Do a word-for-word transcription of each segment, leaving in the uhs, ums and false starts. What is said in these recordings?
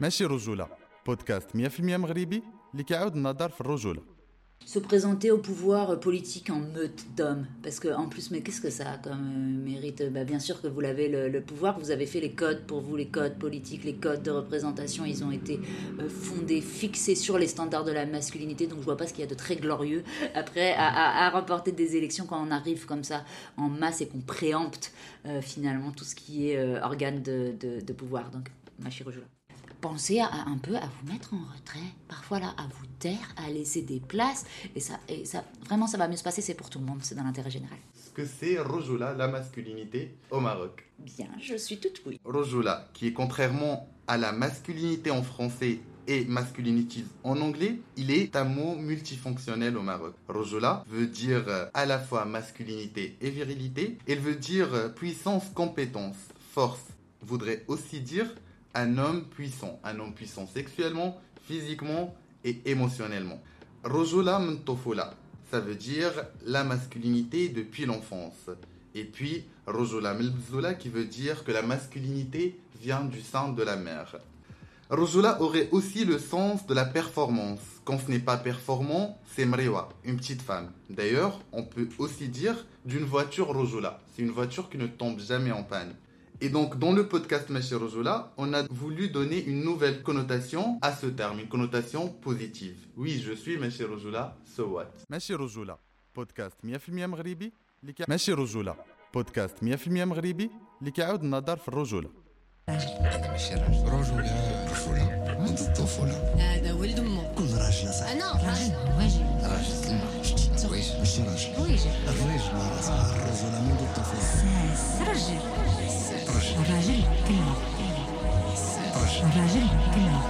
ماشي رجولة بودكاست مية في المية مغربي لكيعود النظر في الرجولة. Se présenter au pouvoir politique en meute d'hommes, parce que en plus, mais qu'est-ce que ça a comme euh, mérite? Bah, bien sûr que vous l'avez le, le pouvoir, vous avez fait les codes pour vous, les codes politiques, les codes de représentation, ils ont été euh, fondés, fixés sur les standards de la masculinité, donc je vois pas ce qu'il y a de très glorieux après à, à, à remporter des élections quand on arrive comme ça en masse et qu'on préempte euh, finalement tout ce qui est euh, organe de, de, de pouvoir. Donc, Machi Roujoula. Pensez à, à, un peu à vous mettre en retrait, parfois là, à vous taire, à laisser des places, et ça, et ça, vraiment, ça va mieux se passer, c'est pour tout le monde, c'est dans l'intérêt général. Est-ce que c'est Roujoula, la masculinité, au Maroc? Bien, je suis toute oui. Roujoula, qui est contrairement à la masculinité en français et masculinitisme en anglais, il est un mot multifonctionnel au Maroc. Roujoula veut dire à la fois masculinité et virilité, elle veut dire puissance, compétence, force, voudrait aussi dire un homme puissant, un homme puissant sexuellement, physiquement et émotionnellement. Roujoula min tofoula, ça veut dire la masculinité depuis l'enfance. Et puis Roujoula min bzoula qui veut dire que la masculinité vient du sein de la mère. Roujoula aurait aussi le sens de la performance. Quand ce n'est pas performant, c'est mrewa, une petite femme. D'ailleurs, on peut aussi dire d'une voiture Roujoula. C'est une voiture qui ne tombe jamais en panne. Et donc, dans le podcast Machi Roujoula, on a voulu donner une nouvelle connotation à ce terme, une connotation positive. Oui, je suis Machi Roujoula, so what? Machi Roujoula, podcast مية في المية مغربي. Machi Roujoula, podcast مية في المية مغربي. لكيعود النظر في الرجولة. هذا ماشي راجل. رجولة. رجولة. منذ الطفولة. هذا ولد أمه. كل راجل صح. أنا راجل. واجد. راجل سلمى. واجد. ماشي راجل. واجد. الراجل راه الرجولة منذ الطفولة. راجل. الراجل كلمة الراجل كلمة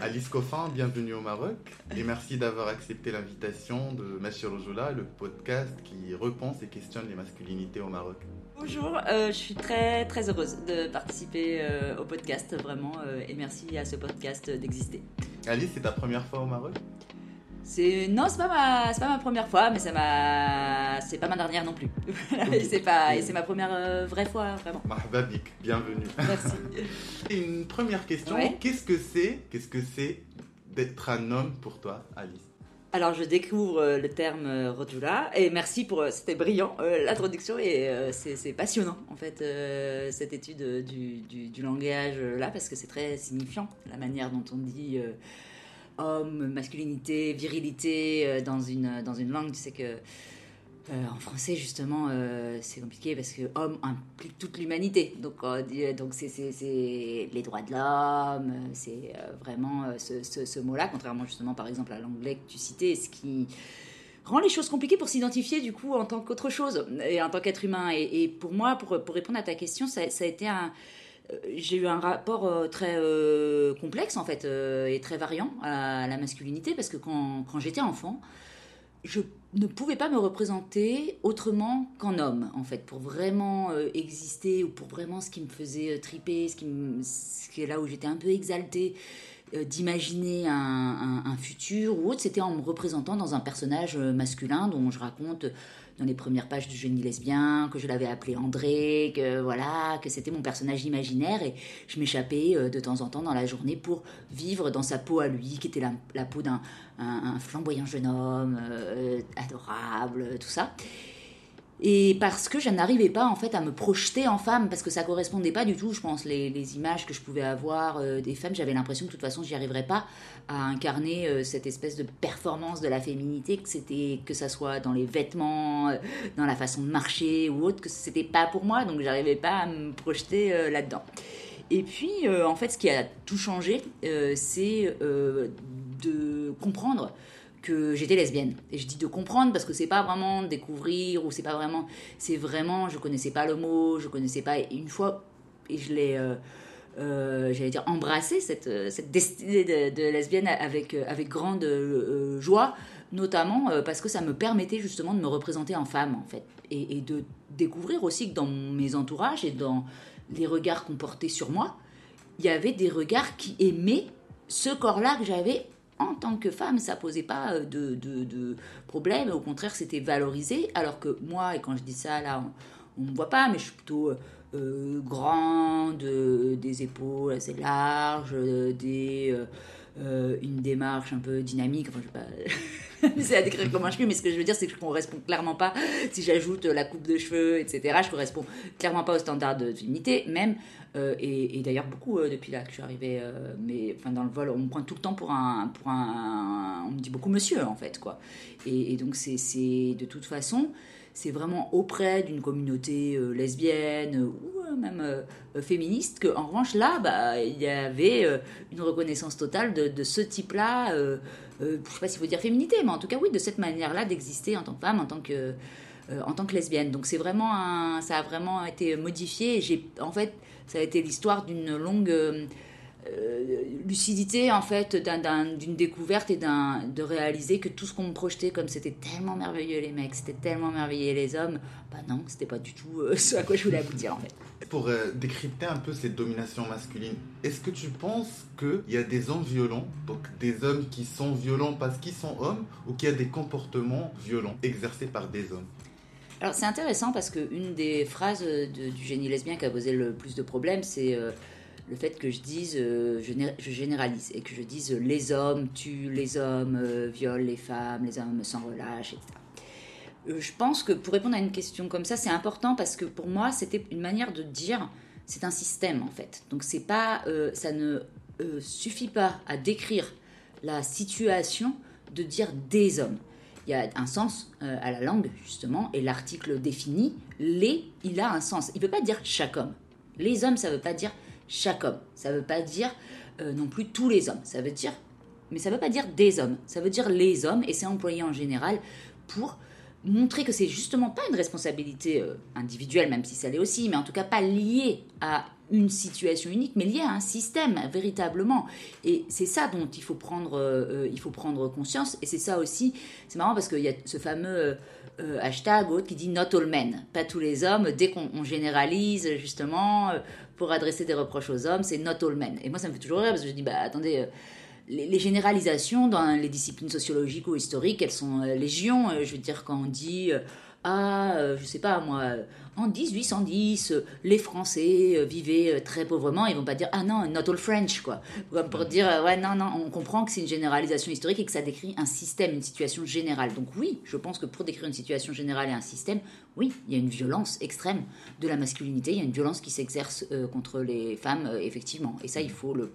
Alice Coffin, bienvenue au Maroc et merci d'avoir accepté l'invitation de Machi Roujoula, le podcast qui repense et questionne les masculinités au Maroc. Bonjour, euh, je suis très très heureuse de participer euh, au podcast vraiment euh, et merci à ce podcast euh, d'exister. Alice, c'est ta première fois au Maroc ? C'est non, c'est pas ma, c'est pas ma première fois, mais c'est ma, c'est pas ma dernière non plus. Okay. c'est pas, et c'est ma première euh, vraie fois vraiment. Mahbabik, bienvenue. Merci. Une première question. Ouais. Qu'est-ce que c'est, qu'est-ce que c'est d'être un homme pour toi, Alice? Alors je découvre le terme euh, Roujoula et merci pour, c'était brillant euh, l'introduction et euh, c'est, c'est passionnant en fait euh, cette étude du, du, du langage euh, là parce que c'est très signifiant la manière dont on dit. Euh, homme, masculinité, virilité dans une, dans une langue, tu sais que euh, en français justement euh, c'est compliqué parce que homme implique toute l'humanité, donc, on dit, donc c'est, c'est, c'est les droits de l'homme, c'est vraiment ce, ce, ce mot-là, contrairement justement par exemple à l'anglais que tu citais, ce qui rend les choses compliquées pour s'identifier du coup en tant qu'autre chose, et en tant qu'être humain, et, et pour moi, pour, pour répondre à ta question, ça, ça a été un... J'ai eu un rapport euh, très euh, complexe en fait euh, et très variant à la masculinité parce que quand, quand j'étais enfant, je ne pouvais pas me représenter autrement qu'en homme en fait pour vraiment euh, exister ou pour vraiment ce qui me faisait triper, ce qui, me, ce qui est là où j'étais un peu exaltée. D'imaginer un, un, un futur ou autre, c'était en me représentant dans un personnage masculin dont je raconte dans les premières pages du Génie lesbien que je l'avais appelé André, que voilà, que c'était mon personnage imaginaire et je m'échappais de temps en temps dans la journée pour vivre dans sa peau à lui, qui était la, la peau d'un un, un flamboyant jeune homme, euh, adorable, tout ça. Et parce que je n'arrivais pas en fait à me projeter en femme, parce que ça correspondait pas du tout, je pense, les, les images que je pouvais avoir euh, des femmes, j'avais l'impression que de toute façon j'y arriverais pas à incarner euh, cette espèce de performance de la féminité, que c'était que ça soit dans les vêtements, euh, dans la façon de marcher ou autre, que c'était pas pour moi, donc j'arrivais pas à me projeter euh, là-dedans. Et puis euh, en fait ce qui a tout changé, euh, c'est euh, de comprendre que j'étais lesbienne. Et je dis de comprendre parce que c'est pas vraiment découvrir ou c'est pas vraiment... C'est vraiment... Je connaissais pas le mot, je connaissais pas... Et une fois, et je l'ai... Euh, euh, j'allais dire embrassé cette, cette destinée de, de lesbienne avec, avec grande euh, joie, notamment euh, parce que ça me permettait justement de me représenter en femme, en fait. Et, et de découvrir aussi que dans mes entourages et dans les regards qu'on portait sur moi, il y avait des regards qui aimaient ce corps-là que j'avais en tant que femme, ça posait pas de, de, de problème, au contraire, c'était valorisé, alors que moi, et quand je dis ça, là, on ne me voit pas, mais je suis plutôt euh, grande, euh, des épaules assez larges, euh, des, euh, euh, une démarche un peu dynamique, enfin je sais pas, c'est à décrire comment je suis, mais ce que je veux dire c'est que je ne correspond clairement pas, si j'ajoute la coupe de cheveux, et cetera, je ne correspond clairement pas aux standards de féminité, même, euh, et, et d'ailleurs beaucoup euh, depuis là que je suis arrivée, euh, mais enfin dans le vol, on me prend tout le temps pour un, pour un, un on me dit beaucoup monsieur en fait, quoi, et, et donc c'est, c'est de toute façon... C'est vraiment auprès d'une communauté euh, lesbienne euh, ou euh, même euh, féministe qu'en revanche, là, bah, il y avait euh, une reconnaissance totale de, de ce type-là, euh, euh, je ne sais pas s'il faut dire féminité, mais en tout cas, oui, de cette manière-là d'exister en tant que femme, en tant que, euh, en tant que lesbienne. Donc, c'est vraiment un, ça a vraiment été modifié. J'ai, en fait, ça a été l'histoire d'une longue... Euh, Euh, lucidité en fait d'un, d'un, d'une découverte et d'un, de réaliser que tout ce qu'on me projetait comme c'était tellement merveilleux les mecs, c'était tellement merveilleux les hommes, bah non, c'était pas du tout euh, ce à quoi je voulais aboutir en fait. Pour euh, décrypter un peu cette domination masculine, est-ce que tu penses qu'il y a des hommes violents, donc des hommes qui sont violents parce qu'ils sont hommes, ou qu'il y a des comportements violents exercés par des hommes? Alors c'est intéressant parce qu'une des phrases de, du génie lesbien qui a posé le plus de problèmes, c'est... Euh, le fait que je dise, euh, je, je généralise, et que je dise euh, les hommes tuent, les hommes euh, violent les femmes, les hommes s'en relâchent, et cetera. Euh, je pense que pour répondre à une question comme ça, c'est important parce que pour moi, c'était une manière de dire, c'est un système en fait. Donc c'est pas, euh, ça ne euh, suffit pas à décrire la situation de dire des hommes. Il y a un sens euh, à la langue justement, et l'article définit les, il a un sens. Il ne peut pas dire chaque homme. Les hommes, ça ne veut pas dire chaque homme, ça veut pas dire euh, non plus tous les hommes, ça veut dire, mais ça veut pas dire des hommes, ça veut dire les hommes, et c'est employé en général pour montrer que c'est justement pas une responsabilité euh, individuelle, même si ça l'est aussi, mais en tout cas pas liée à une situation unique, mais liée à un système véritablement, et c'est ça dont il faut prendre, euh, il faut prendre conscience, et c'est ça aussi, c'est marrant parce qu'il y a ce fameux euh, Euh, hashtag autre qui dit not all men, pas tous les hommes, dès qu'on on généralise justement euh, pour adresser des reproches aux hommes, c'est not all men, et moi ça me fait toujours rire parce que je dis bah attendez, euh, les, les généralisations dans les disciplines sociologiques ou historiques elles sont euh, légion, euh, je veux dire quand on dit euh, ah euh, je sais pas moi euh, en dix-huit cent dix euh, les Français euh, vivaient euh, très pauvrement, ils vont pas dire ah non not all French quoi, comme pour dire euh, ouais non non on comprend que c'est une généralisation historique et que ça décrit un système, une situation générale, donc oui je pense que pour décrire une situation générale et un système, oui il y a une violence extrême de la masculinité, il y a une violence qui s'exerce euh, contre les femmes euh, effectivement, et ça il faut le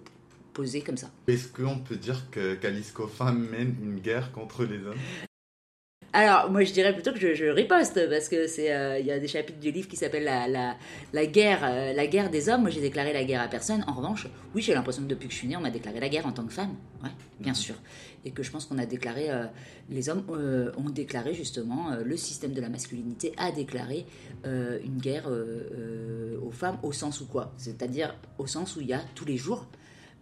poser comme ça. Est-ce qu'on peut dire que qu'Alice Coffin mène une guerre contre les hommes? Alors, moi, je dirais plutôt que je, je riposte, parce que c'est, euh, y a des chapitres du livre qui s'appellent la, la, la guerre, euh, la guerre des hommes. Moi, j'ai déclaré la guerre à personne. En revanche, oui, j'ai l'impression que depuis que je suis née, on m'a déclaré la guerre en tant que femme. Ouais, bien sûr. Et que je pense qu'on a déclaré, euh, les hommes euh, ont déclaré justement, euh, le système de la masculinité a déclaré euh, une guerre euh, euh, aux femmes au sens où quoi ? C'est-à-dire au sens où il y a tous les jours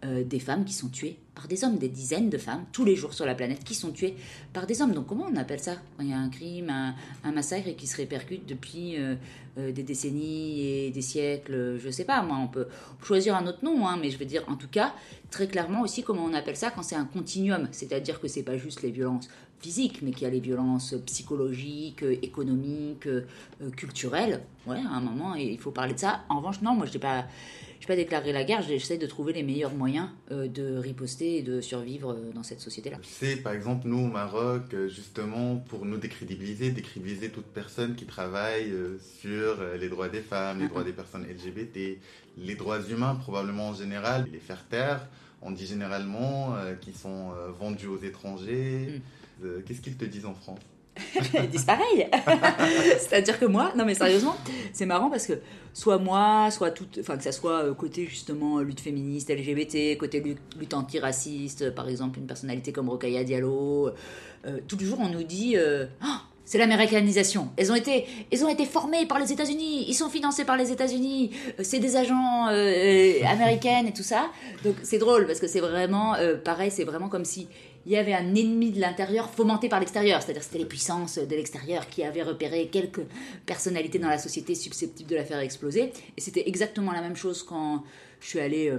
Euh, des femmes qui sont tuées par des hommes, des dizaines de femmes tous les jours sur la planète qui sont tuées par des hommes. Donc comment on appelle ça quand il y a un crime, un, un massacre et qui se répercute depuis euh, euh, des décennies et des siècles, je sais pas, moi on peut choisir un autre nom, hein, mais je veux dire en tout cas très clairement aussi comment on appelle ça quand c'est un continuum, c'est-à-dire que c'est pas juste les violences physiques, mais qu'il y a les violences psychologiques, économiques, euh, culturelles, ouais, à un moment il faut parler de ça. En revanche non, moi je n'ai pas... Je n'ai pas déclaré la guerre, j'essaie de trouver les meilleurs moyens euh, de riposter et de survivre euh, dans cette société-là. C'est par exemple, nous au Maroc, justement, pour nous décrédibiliser, décrédibiliser toute personne qui travaille euh, sur euh, les droits des femmes, les ah, droits ah. des personnes L G B T, les droits humains probablement en général, les faire taire, on dit généralement euh, qu'ils sont euh, vendus aux étrangers. Mm. Euh, qu'est-ce qu'ils te disent en France ? Ils disent pareil. C'est-à-dire que moi, non mais sérieusement, c'est marrant parce que soit moi, soit toute, enfin que ça soit côté justement lutte féministe, L G B T, côté lutte, lutte antiraciste, par exemple une personnalité comme Rokhaya Diallo, euh, tout le jour on nous dit euh, oh, c'est l'américanisation. Elles ont été, elles ont été formées par les États-Unis, ils sont financés par les États-Unis, c'est des agents euh, américaines et tout ça. Donc c'est drôle parce que c'est vraiment euh, pareil, c'est vraiment comme si il y avait un ennemi de l'intérieur fomenté par l'extérieur, c'est-à-dire c'était les puissances de l'extérieur qui avaient repéré quelques personnalités dans la société susceptibles de la faire exploser, et c'était exactement la même chose quand je suis allée euh,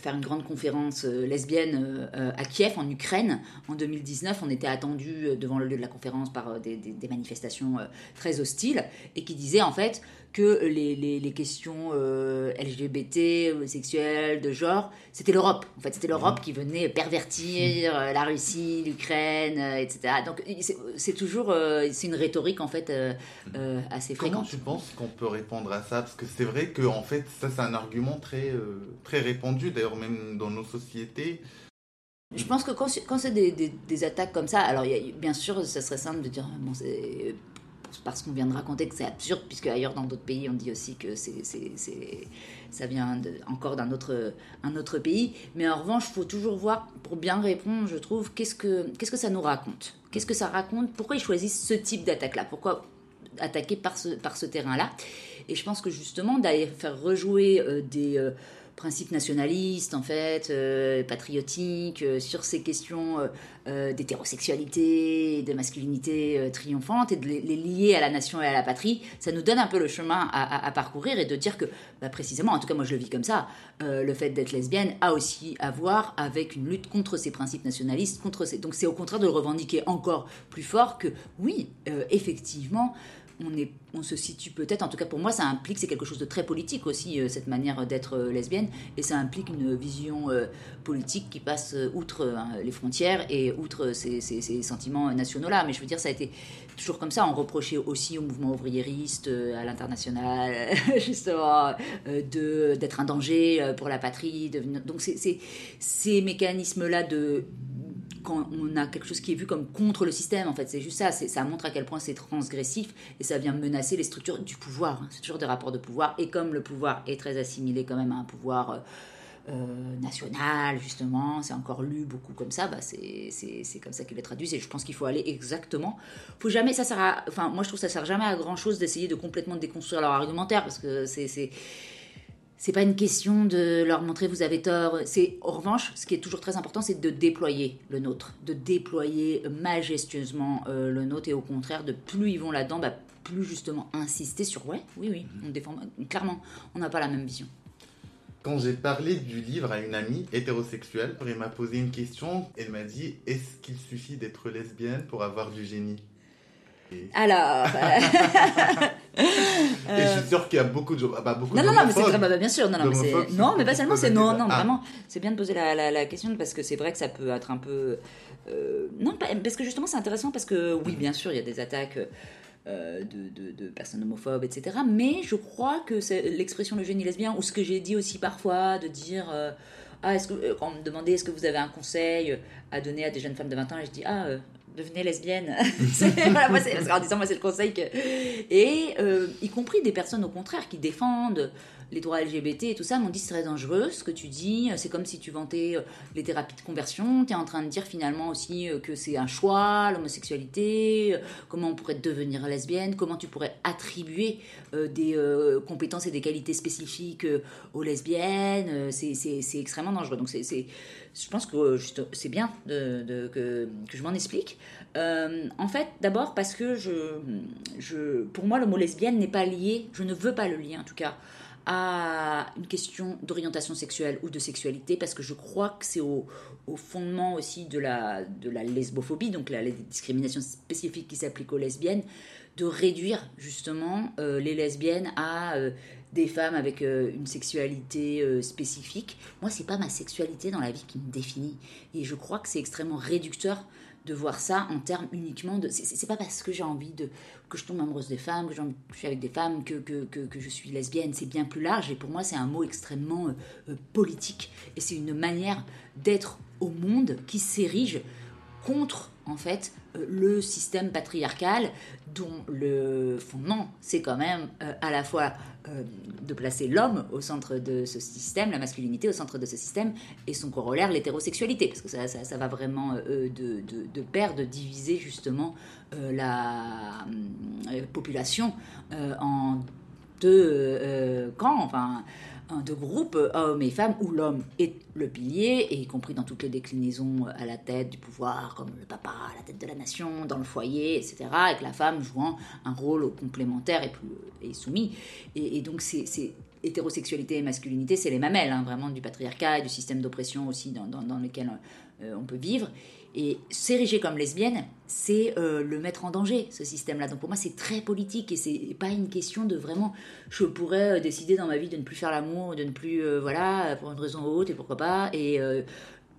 faire une grande conférence euh, lesbienne euh, à Kiev, en Ukraine, en deux mille dix-neuf. On était attendus euh, devant le lieu de la conférence par euh, des, des, des manifestations euh, très hostiles, et qui disaient en fait que les, les, les questions euh, L G B T, sexuelles, de genre, c'était l'Europe. En fait, c'était l'Europe mmh. qui venait pervertir euh, la Russie, l'Ukraine, euh, et cetera. Donc, c'est, c'est toujours euh, c'est une rhétorique en fait euh, euh, assez fréquente. Comment tu penses qu'on peut répondre à ça ? Parce que c'est vrai que en fait, ça c'est un argument très euh, très répandu, d'ailleurs même dans nos sociétés. Je pense que quand, quand c'est des, des, des attaques comme ça, alors y a, bien sûr, ça serait simple de dire bon, c'est parce qu'on vient de raconter que c'est absurde, puisque ailleurs dans d'autres pays on dit aussi que c'est, c'est, c'est, ça vient de, encore d'un autre, un autre pays. Mais en revanche, il faut toujours voir, pour bien répondre, je trouve, qu'est-ce que, qu'est-ce que ça nous raconte ? Qu'est-ce que ça raconte ? Pourquoi ils choisissent ce type d'attaque-là ? Pourquoi attaquer par ce, par ce terrain-là ? Et je pense que justement, d'aller faire rejouer euh, des... Euh, principes nationalistes, en fait, euh, patriotiques, euh, sur ces questions euh, euh, d'hétérosexualité, de masculinité euh, triomphante, et de les, les lier à la nation et à la patrie, ça nous donne un peu le chemin à, à, à parcourir, et de dire que, bah, précisément, en tout cas moi je le vis comme ça, euh, le fait d'être lesbienne a aussi à voir avec une lutte contre ces principes nationalistes, contre ces... donc c'est au contraire de le revendiquer encore plus fort que, oui, euh, effectivement, On, est, on se situe peut-être, en tout cas pour moi ça implique, c'est quelque chose de très politique aussi, euh, cette manière d'être euh, lesbienne, et ça implique une vision euh, politique qui passe euh, outre euh, les frontières et outre euh, ces, ces, ces sentiments nationaux-là. Mais je veux dire, ça a été toujours comme ça, on reprochait aussi au mouvement ouvriériste, euh, à l'international, euh, justement, euh, de, d'être un danger euh, pour la patrie. De, donc c'est, c'est, ces mécanismes-là de... quand on a quelque chose qui est vu comme contre le système, en fait, c'est juste ça, c'est, ça montre à quel point c'est transgressif, et ça vient menacer les structures du pouvoir, hein. C'est toujours des rapports de pouvoir, et comme le pouvoir est très assimilé quand même à un pouvoir euh, euh, national, justement, c'est encore lu beaucoup comme ça, bah c'est, c'est, c'est comme ça qu'il est traduit, et je pense qu'il faut aller exactement, faut jamais, ça sert à, enfin, moi je trouve que ça sert jamais à grand chose d'essayer de complètement déconstruire leur argumentaire, parce que c'est... c'est C'est pas une question de leur montrer vous avez tort. C'est, en revanche, ce qui est toujours très important, c'est de déployer le nôtre, de déployer majestueusement euh, le nôtre, et au contraire, de plus ils vont là-dedans, bah, plus justement insister sur ouais, oui, oui, on défend clairement, on n'a pas la même vision. Quand j'ai parlé du livre à une amie hétérosexuelle, elle m'a posé une question. Elle m'a dit, est-ce qu'il suffit d'être lesbienne pour avoir du génie ? Alors, euh... et je suis sûre qu'il y a beaucoup de gens, bah, beaucoup non, non, non, mais c'est très, bah, bien sûr, non, non, mais c'est, non, mais pas seulement, c'est non, non, ah. vraiment, c'est bien de poser la, la, la question, parce que c'est vrai que ça peut être un peu, euh, non, parce que justement c'est intéressant, parce que oui, bien sûr, il y a des attaques euh, de, de, de personnes homophobes, et cetera. Mais je crois que c'est l'expression le génie lesbien, ou ce que j'ai dit aussi parfois, de dire. Euh, Ah, est-ce que, quand on me demandait est-ce que vous avez un conseil à donner à des jeunes femmes de vingt ans, et je dis ah, euh, devenez lesbienne. c'est, voilà, moi, c'est, parce qu'en disant moi c'est le conseil que. Et euh, y compris des personnes au contraire qui défendent les droits L G B T et tout ça m'ont dit c'est très dangereux ce que tu dis, c'est comme si tu vantais les thérapies de conversion, t'es en train de dire finalement aussi que c'est un choix, l'homosexualité, comment on pourrait devenir lesbienne, comment tu pourrais attribuer euh, des euh, compétences et des qualités spécifiques euh, aux lesbiennes, c'est, c'est, c'est extrêmement dangereux. Donc c'est, c'est, je pense que euh, juste, c'est bien de, de, que, que je m'en explique. Euh, en fait, d'abord parce que je, je, pour moi le mot lesbienne n'est pas lié, je ne veux pas le lier en tout cas, à une question d'orientation sexuelle ou de sexualité, parce que je crois que c'est au, au fondement aussi de la, de la lesbophobie, donc la, la discrimination spécifique qui s'applique aux lesbiennes, de réduire justement euh, les lesbiennes à euh, des femmes avec euh, une sexualité euh, spécifique. Moi, c'est pas ma sexualité dans la vie qui me définit, et je crois que c'est extrêmement réducteur de voir ça en termes uniquement de... C'est, c'est, c'est pas parce que j'ai envie de... que je tombe amoureuse des femmes, que, j'ai envie, que je suis avec des femmes, que, que, que, que je suis lesbienne. C'est bien plus large, et pour moi, c'est un mot extrêmement euh, euh, politique. Et c'est une manière d'être au monde qui s'érige contre, en fait, euh, le système patriarcal, dont le fondement, c'est quand même euh, à la fois euh, de placer l'homme au centre de ce système, la masculinité au centre de ce système, et son corollaire, l'hétérosexualité, parce que ça, ça, ça va vraiment euh, de, de, de pair, de diviser justement euh, la euh, population euh, en deux euh, camps, enfin... de groupes hommes et femmes où l'homme est le pilier, et y compris dans toutes les déclinaisons à la tête du pouvoir, comme le papa à la tête de la nation, dans le foyer, et cetera, avec la femme jouant un rôle complémentaire et, plus, et soumis. Et, et donc, c'est, c'est hétérosexualité et masculinité, c'est les mamelles, hein, vraiment, du patriarcat et du système d'oppression aussi dans, dans, dans lequel euh, on peut vivre. Et s'ériger comme lesbienne, c'est euh, le mettre en danger, ce système-là. Donc pour moi, c'est très politique, et c'est pas une question de vraiment je pourrais euh, décider dans ma vie de ne plus faire l'amour, de ne plus, euh, voilà, pour une raison ou autre, et pourquoi pas, et euh,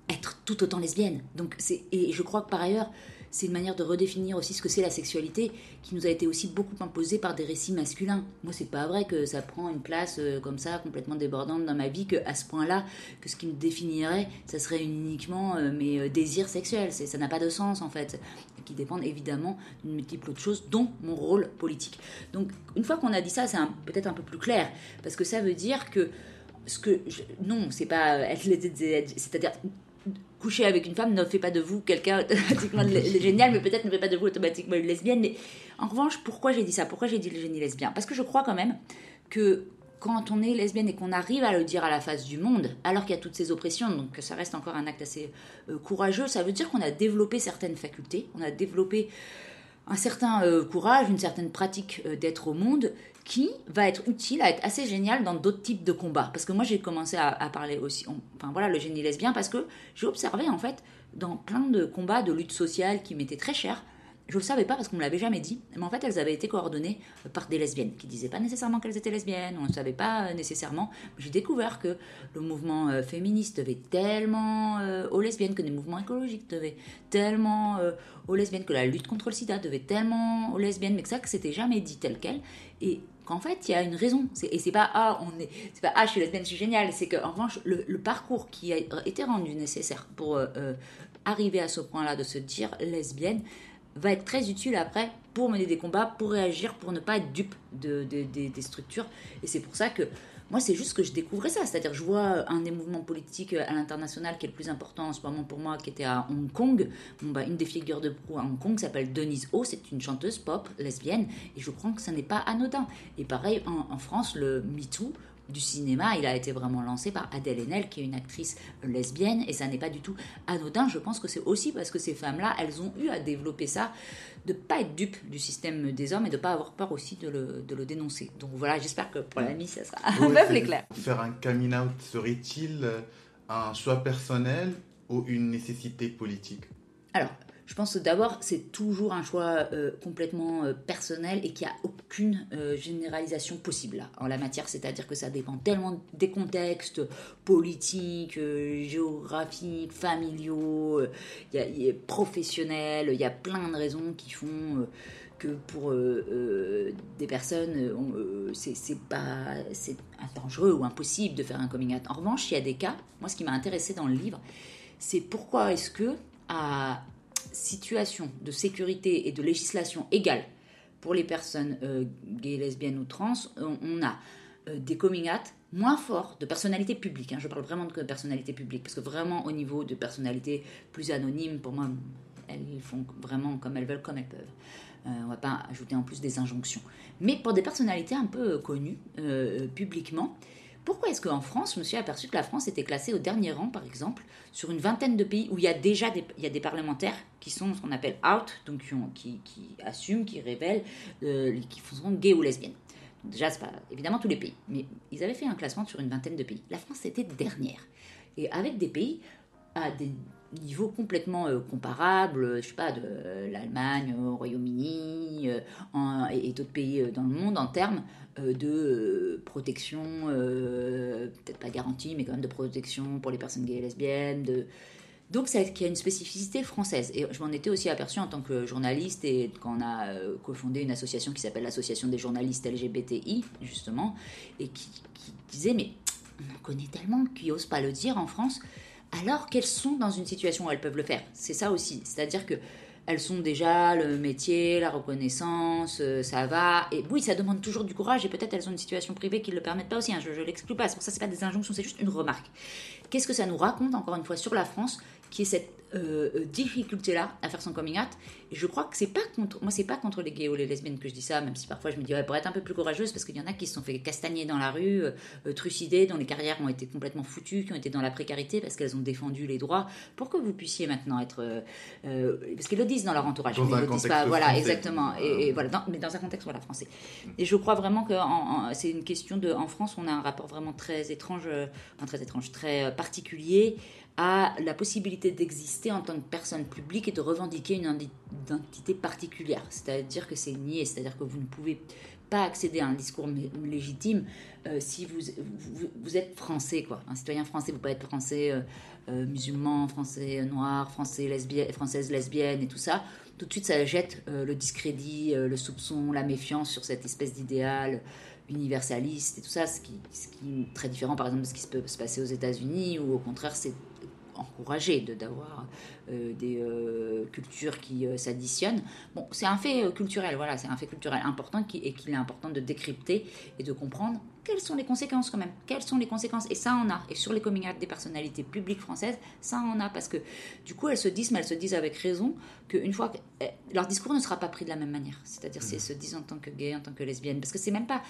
être tout autant lesbienne. Donc c'est, et je crois que par ailleurs, c'est une manière de redéfinir aussi ce que c'est la sexualité, qui nous a été aussi beaucoup imposée par des récits masculins. Moi, c'est pas vrai que ça prend une place euh, comme ça, complètement débordante dans ma vie, que à ce point-là, que ce qui me définirait, ça serait uniquement euh, mes euh, désirs sexuels. C'est, ça n'a pas de sens, en fait, qui dépendent évidemment d'une multiple autre chose, dont mon rôle politique. Donc, une fois qu'on a dit ça, c'est un, peut-être un peu plus clair, parce que ça veut dire que ce que je, non, c'est pas être, c'est-à-dire coucher avec une femme ne fait pas de vous quelqu'un automatiquement génial, mais peut-être ne fait pas de vous automatiquement une lesbienne. Mais en revanche, pourquoi j'ai dit ça ? Pourquoi j'ai dit le génie lesbien ? Parce que je crois quand même que quand on est lesbienne et qu'on arrive à le dire à la face du monde, alors qu'il y a toutes ces oppressions, donc ça reste encore un acte assez courageux, ça veut dire qu'on a développé certaines facultés, on a développé un certain courage, une certaine pratique d'être au monde, qui va être utile, à être assez génial dans d'autres types de combats. Parce que moi, j'ai commencé à, à parler aussi, on, enfin voilà, le génie lesbien, parce que j'ai observé, en fait, dans plein de combats de lutte sociale qui m'étaient très chers, je ne le savais pas parce qu'on ne me l'avait jamais dit, mais en fait, elles avaient été coordonnées par des lesbiennes, qui ne disaient pas nécessairement qu'elles étaient lesbiennes, on ne savait pas nécessairement. J'ai découvert que le mouvement euh, féministe devait tellement euh, aux lesbiennes, que les mouvements écologiques devaient tellement euh, aux lesbiennes, que la lutte contre le sida devait tellement aux lesbiennes, mais que ça, que c'était jamais dit tel quel. Et qu'en fait, il y a une raison. C'est, et c'est pas ah, on est, c'est pas ah, je suis lesbienne, je suis géniale. C'est qu'en revanche, le, le parcours qui a été rendu nécessaire pour euh, euh, arriver à ce point-là de se dire lesbienne va être très utile après pour mener des combats, pour réagir, pour ne pas être dupe de, de, de, des structures. Et c'est pour ça que moi, c'est juste que je découvrais ça. C'est-à-dire, je vois un des mouvements politiques à l'international qui est le plus important en ce moment pour moi, qui était à Hong Kong. Bon, bah, une des figures de proue à Hong Kong s'appelle Denise Ho. C'est une chanteuse pop lesbienne. Et je crois que ça n'est pas anodin. Et pareil, en, en France, le Me Too du cinéma, il a été vraiment lancé par Adèle Haenel, qui est une actrice lesbienne, et ça n'est pas du tout anodin. Je pense que c'est aussi parce que ces femmes-là, elles ont eu à développer ça, de ne pas être dupes du système des hommes et de ne pas avoir peur aussi de le, de le dénoncer. Donc voilà, j'espère que pour l'ami, ça sera un peu plus clair. Faire un coming out serait-il un choix personnel ou une nécessité politique ? Alors, je pense que d'abord, c'est toujours un choix euh, complètement euh, personnel et qu'il n'y a aucune euh, généralisation possible là, en la matière. C'est-à-dire que ça dépend tellement des contextes politiques, euh, géographiques, familiaux, euh, y a, y a professionnels. Il y a plein de raisons qui font euh, que pour euh, euh, des personnes, euh, c'est, c'est, pas, c'est dangereux ou impossible de faire un coming out. En revanche, il y a des cas. Moi, ce qui m'a intéressée dans le livre, c'est pourquoi est-ce que à situation de sécurité et de législation égale pour les personnes euh, gays, lesbiennes ou trans, on, on a euh, des coming out moins forts de personnalités publiques. Hein, je parle vraiment de personnalités publiques, parce que vraiment au niveau de personnalités plus anonymes, pour moi, elles font vraiment comme elles veulent, comme elles peuvent. Euh, on ne va pas ajouter en plus des injonctions. Mais pour des personnalités un peu connues euh, publiquement, pourquoi est-ce qu'en France, je me suis aperçue que la France était classée au dernier rang, par exemple, sur une vingtaine de pays où il y a déjà des, il y a des parlementaires qui sont ce qu'on appelle out, donc qui, ont, qui, qui assument, qui révèlent, euh, qui sont gays ou lesbiennes. Donc déjà, c'est pas évidemment tous les pays, mais ils avaient fait un classement sur une vingtaine de pays. La France était dernière, et avec des pays à des niveaux complètement euh, comparables, euh, je sais pas, de euh, l'Allemagne, au Royaume-Uni euh, en, et, et d'autres pays euh, dans le monde en termes euh, de euh, protection, euh, peut-être pas garantie, mais quand même de protection pour les personnes gays et lesbiennes. De... Donc, ça qui a une spécificité française. Et je m'en étais aussi aperçue en tant que journaliste, et quand on a euh, cofondé une association qui s'appelle l'Association des journalistes L G B T I, justement, et qui, qui disait, mais on en connaît tellement qui n'osent pas le dire en France, alors qu'elles sont dans une situation où elles peuvent le faire. C'est ça aussi, c'est-à-dire que elles sont déjà le métier, la reconnaissance, ça va. Et oui, ça demande toujours du courage, et peut-être elles ont une situation privée qui ne le permettent pas aussi, hein. Je ne l'exclus pas, c'est pour ça que ce n'est pas des injonctions, c'est juste une remarque. Qu'est-ce que ça nous raconte, encore une fois, sur la France, qui est cette euh, difficulté-là à faire son coming out. Et je crois que c'est pas contre, moi c'est pas contre les gays ou les lesbiennes que je dis ça, même si parfois je me dis ouais, pour être un peu plus courageuse, parce qu'il y en a qui se sont fait castagner dans la rue, euh, trucider, dont les carrières ont été complètement foutues, qui ont été dans la précarité parce qu'elles ont défendu les droits, pour que vous puissiez maintenant être, euh, parce qu'ils le disent dans leur entourage, dans mais ils le disent pas, voilà, exactement, et, et voilà, dans, mais dans un contexte voilà français. Et je crois vraiment que en, en, c'est une question de, en France, on a un rapport vraiment très étrange, enfin très étrange, très particulier à la possibilité d'exister en tant que personne publique et de revendiquer une identité particulière. C'est-à-dire que c'est nié, c'est-à-dire que vous ne pouvez pas accéder à un discours légitime euh, si vous, vous, vous êtes français, quoi. Un citoyen français, vous pouvez être français euh, euh, musulman, français euh, noir, français lesbienne, française lesbienne et tout ça. Tout de suite, ça jette euh, le discrédit, euh, le soupçon, la méfiance sur cette espèce d'idéal universaliste et tout ça, ce qui, ce qui est très différent par exemple de ce qui peut se passer aux États-Unis, où au contraire c'est encouragé de, d'avoir euh, des euh, cultures qui euh, s'additionnent. Bon, c'est un fait euh, culturel, voilà, c'est un fait culturel important qui, et qu'il est important de décrypter et de comprendre quelles sont les conséquences quand même. Quelles sont les conséquences ? Et ça, on a. Et sur les coming out des personnalités publiques françaises, ça, on a. Parce que du coup, elles se disent, mais elles se disent avec raison, qu'une fois que euh, leur discours ne sera pas pris de la même manière. C'est-à-dire, mmh. si elles se disent en tant que gay, en tant que lesbienne, parce que c'est même pas...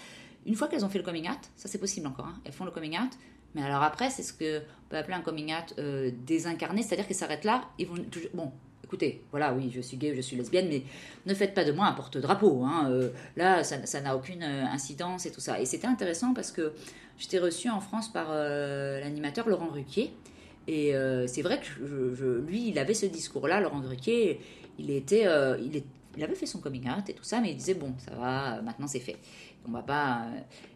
Une fois qu'elles ont fait le coming out, ça c'est possible encore, hein, elles font le coming out, mais alors après c'est ce qu'on peut appeler un coming out euh, désincarné, c'est-à-dire qu'elles s'arrêtent là, ils vont toujours... Bon, écoutez, voilà, oui, je suis gay, je suis lesbienne, mais ne faites pas de moi un porte-drapeau, hein, euh, là ça, ça n'a aucune incidence et tout ça. Et c'était intéressant parce que j'étais reçue en France par euh, l'animateur Laurent Ruquier, et euh, c'est vrai que je, je, lui, il avait ce discours-là, Laurent Ruquier, il était... Euh, il est, il avait fait son coming out et tout ça, mais il disait bon, ça va, maintenant c'est fait, on va pas.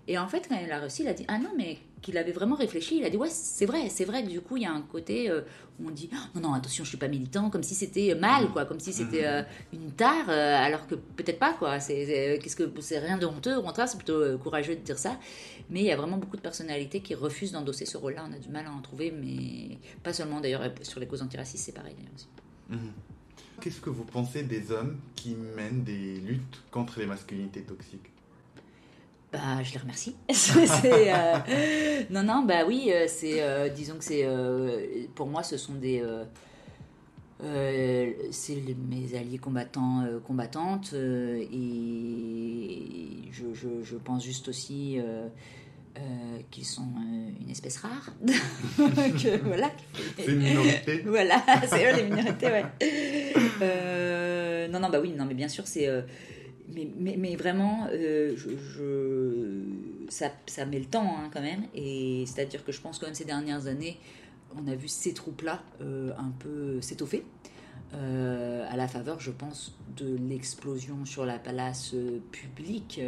Et en fait, quand il a réussi, il a dit ah non, mais qu'il avait vraiment réfléchi. Il a dit ouais, c'est vrai, c'est vrai que du coup il y a un côté euh, où on dit non non attention, je suis pas militant, comme si c'était mal quoi, comme si c'était euh, une tare, euh, alors que peut-être pas quoi. C'est, c'est qu'est-ce que c'est, rien de honteux, au contraire c'est plutôt euh, courageux de dire ça. Mais il y a vraiment beaucoup de personnalités qui refusent d'endosser ce rôle-là. On a du mal à en trouver, mais pas seulement d'ailleurs sur les causes antiracistes, c'est pareil d'ailleurs aussi. Mmh. Qu'est-ce que vous pensez des hommes qui mènent des luttes contre les masculinités toxiques ? Bah, je les remercie. c'est, euh... Non, non, bah oui, c'est, euh, disons que c'est, euh, pour moi, ce sont des, euh, euh, c'est les, mes alliés combattants, euh, combattantes, euh, et je, je, je pense juste aussi. Euh, Euh, qu'ils sont euh, une espèce rare. que, voilà. C'est une minorité. Voilà, c'est eux les minorités, ouais. Euh, non, non, bah oui, non, mais bien sûr, c'est. Euh, mais, mais, mais vraiment, euh, je, je, ça, ça met le temps, hein, quand même. Et c'est-à-dire que je pense, quand même, ces dernières années, on a vu ces troupes-là euh, un peu s'étoffer. Euh, à la faveur, je pense, de l'explosion sur la place euh, publique,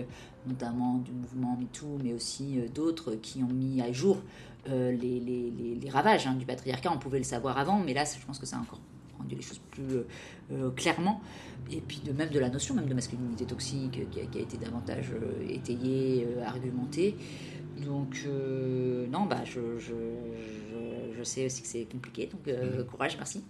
notamment du mouvement MeToo, mais aussi euh, d'autres qui ont mis à jour euh, les, les, les, les ravages hein, du patriarcat. On pouvait le savoir avant, mais là, je pense que ça a encore rendu les choses plus euh, clairement. Et puis, de, même de la notion même de masculinité toxique, qui a, qui a été davantage euh, étayée, euh, argumentée. Donc, euh, non, bah, je, je, je, je sais aussi que c'est compliqué, donc euh, mmh. courage, merci.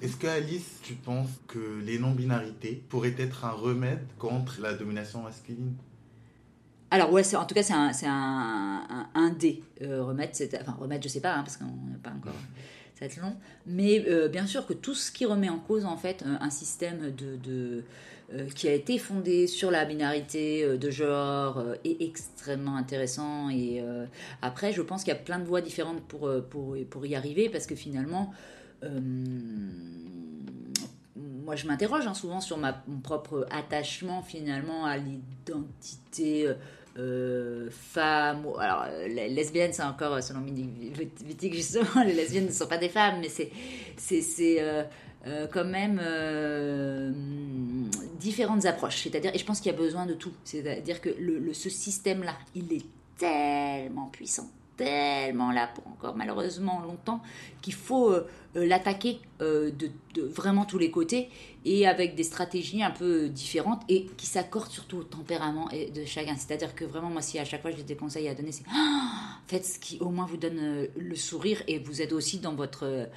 Est-ce que, Alice, tu penses que les non-binarités pourraient être un remède contre la domination masculine ? Alors, ouais, c'est, en tout cas, c'est un, c'est un, un, un des euh, remèdes, c'est, enfin, remède, je sais pas, hein, parce qu'on n'a pas encore... Ça va être long, mais euh, bien sûr que tout ce qui remet en cause en fait un, un système de, de euh, qui a été fondé sur la binarité euh, de genre euh, est extrêmement intéressant. Et euh, après, je pense qu'il y a plein de voies différentes pour pour pour y arriver, parce que finalement, euh, moi je m'interroge hein, souvent sur ma, mon propre attachement finalement à l'identité. Euh, Euh, femmes, alors les lesbiennes c'est encore selon Wittig justement, les lesbiennes ne sont pas des femmes, mais c'est c'est c'est euh, euh, quand même euh, différentes approches, c'est-à-dire, et je pense qu'il y a besoin de tout, c'est-à-dire que le, le ce système-là, il est tellement puissant, tellement là pour encore malheureusement longtemps, qu'il faut euh, l'attaquer euh, de, de vraiment tous les côtés et avec des stratégies un peu différentes et qui s'accordent surtout au tempérament de chacun. C'est-à-dire que vraiment, moi, si à chaque fois j'ai des conseils à donner, c'est ah, faites ce qui au moins vous donne le sourire et vous aide aussi dans votre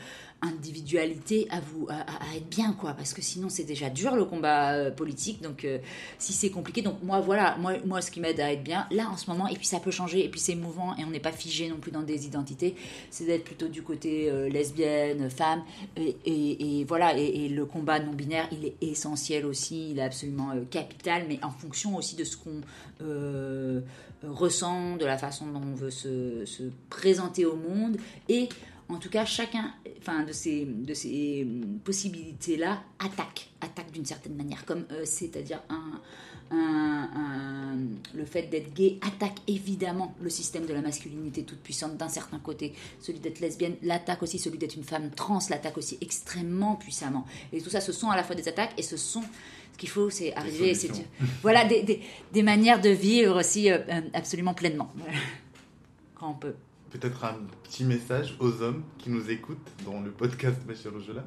individualité à, vous, à, à être bien, quoi. Parce que sinon, c'est déjà dur le combat politique. Donc, euh, si c'est compliqué, donc moi, voilà, moi, moi, ce qui m'aide à être bien là en ce moment, et puis ça peut changer, et puis c'est mouvant et on n'est pas figé non plus dans des identités, c'est d'être plutôt du côté euh, lesbienne, femme, et, et, et voilà, et, et le combat non-binaire, il est essentiel aussi, il est absolument euh, capital, mais en fonction aussi de ce qu'on euh, ressent, de la façon dont on veut se, se présenter au monde, et en tout cas, chacun enfin, de ces, de ces possibilités-là attaque, attaque d'une certaine manière, comme euh, c'est-à-dire un... Un, un, le fait d'être gay attaque évidemment le système de la masculinité toute puissante d'un certain côté, celui d'être lesbienne l'attaque aussi, celui d'être une femme trans l'attaque aussi extrêmement puissamment, et tout ça ce sont à la fois des attaques et ce sont ce qu'il faut c'est arriver c'est, voilà des, des, des manières de vivre aussi euh, absolument pleinement quand on peut. Peut-être un petit message aux hommes qui nous écoutent dans le podcast Machi Roujoula.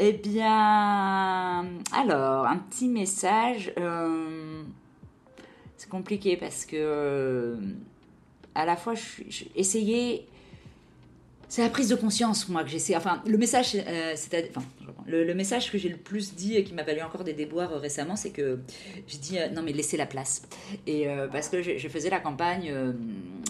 Eh bien, alors, un petit message, euh, c'est compliqué parce que euh, à la fois, je, je, essayez, c'est la prise de conscience, moi, que j'essaie, enfin, le message, euh, c'est enfin, le, le message que j'ai le plus dit et qui m'a valu encore des déboires euh, récemment, c'est que je dis, euh, non mais laissez la place, et euh, parce que je, je faisais la campagne euh,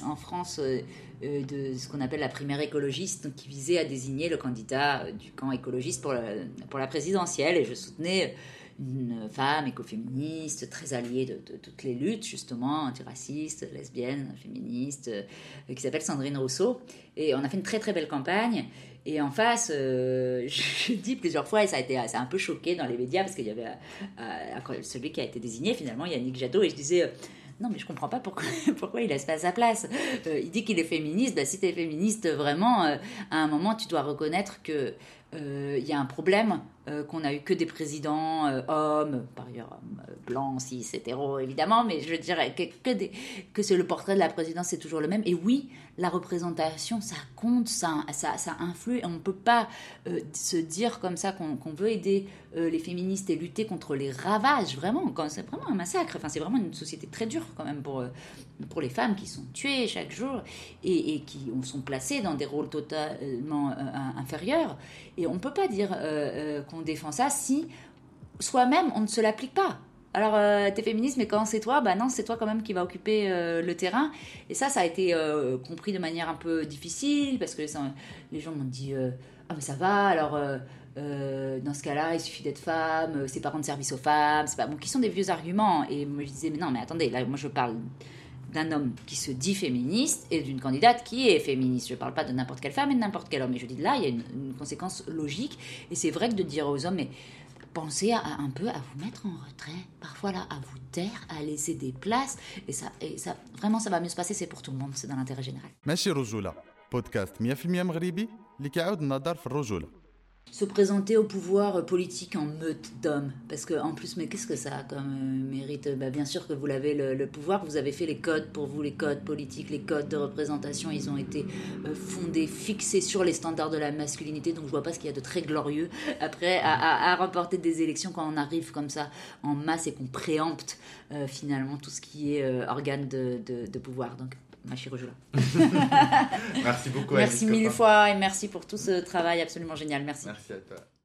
en France, euh, de ce qu'on appelle la primaire écologiste qui visait à désigner le candidat du camp écologiste pour la, pour la présidentielle, et je soutenais une femme écoféministe très alliée de, de, de toutes les luttes justement antiraciste, lesbienne, féministe, euh, qui s'appelle Sandrine Rousseau, et on a fait une très très belle campagne. Et en face, euh, je dis plusieurs fois, et ça a été ça a un peu choqué dans les médias parce qu'il y avait euh, celui qui a été désigné finalement, Yannick Jadot, et je disais euh, non, mais je comprends pas pourquoi, pourquoi il laisse pas sa place. Euh, il dit qu'il est féministe. Bah, si tu es féministe, vraiment, euh, à un moment, tu dois reconnaître que euh, y a un problème, euh, qu'on a eu que des présidents euh, hommes, par ailleurs euh, blancs, cis, hétéros, évidemment, mais je dirais que, que, des, que c'est le portrait de la présidence, c'est toujours le même. Et oui, la représentation, ça compte, ça, ça, ça influe. Et on ne peut pas euh, se dire comme ça qu'on, qu'on veut aider euh, les féministes et lutter contre les ravages, vraiment. Quand c'est vraiment un massacre. Enfin, c'est vraiment une société très dure, quand même, pour, euh, pour les femmes qui sont tuées chaque jour et, et qui sont placées dans des rôles totalement euh, inférieurs. Et on ne peut pas dire euh, euh, qu'on défend ça si soi-même, on ne se l'applique pas. Alors, euh, t'es féministe, mais quand c'est toi, bah non, c'est toi quand même qui va occuper euh, le terrain. Et ça, ça a été euh, compris de manière un peu difficile, parce que les, les gens m'ont dit euh, « Ah, mais ça va, alors... Euh, » Euh, dans ce cas-là, il suffit d'être femme, c'est pas rendre service aux femmes, c'est pas bon, qui sont des vieux arguments. Et moi je disais, mais non, mais attendez, là moi je parle d'un homme qui se dit féministe et d'une candidate qui est féministe. Je parle pas de n'importe quelle femme et de n'importe quel homme. Et je dis là, il y a une, une conséquence logique. Et c'est vrai que de dire aux hommes, mais pensez à, à un peu à vous mettre en retrait, parfois là, à vous taire, à laisser des places. Et ça, et ça, vraiment, ça va mieux se passer. C'est pour tout le monde, c'est dans l'intérêt général. Machi Roujoula, podcast Miafimiyam Ghribi, Likaoud Nadarf Roujoula. Se présenter au pouvoir politique en meute d'hommes, parce que en plus, mais qu'est-ce que ça a comme euh, mérite? Bah, bien sûr que vous l'avez le, le pouvoir, vous avez fait les codes pour vous, les codes politiques, les codes de représentation, ils ont été euh, fondés, fixés sur les standards de la masculinité, donc je vois pas ce qu'il y a de très glorieux après à, à, à remporter des élections quand on arrive comme ça en masse et qu'on préempte euh, finalement tout ce qui est euh, organe de, de, de pouvoir. Donc Machi Roujoula. Merci beaucoup. Merci mille fois et merci pour tout ce travail absolument génial. Merci. Merci à toi.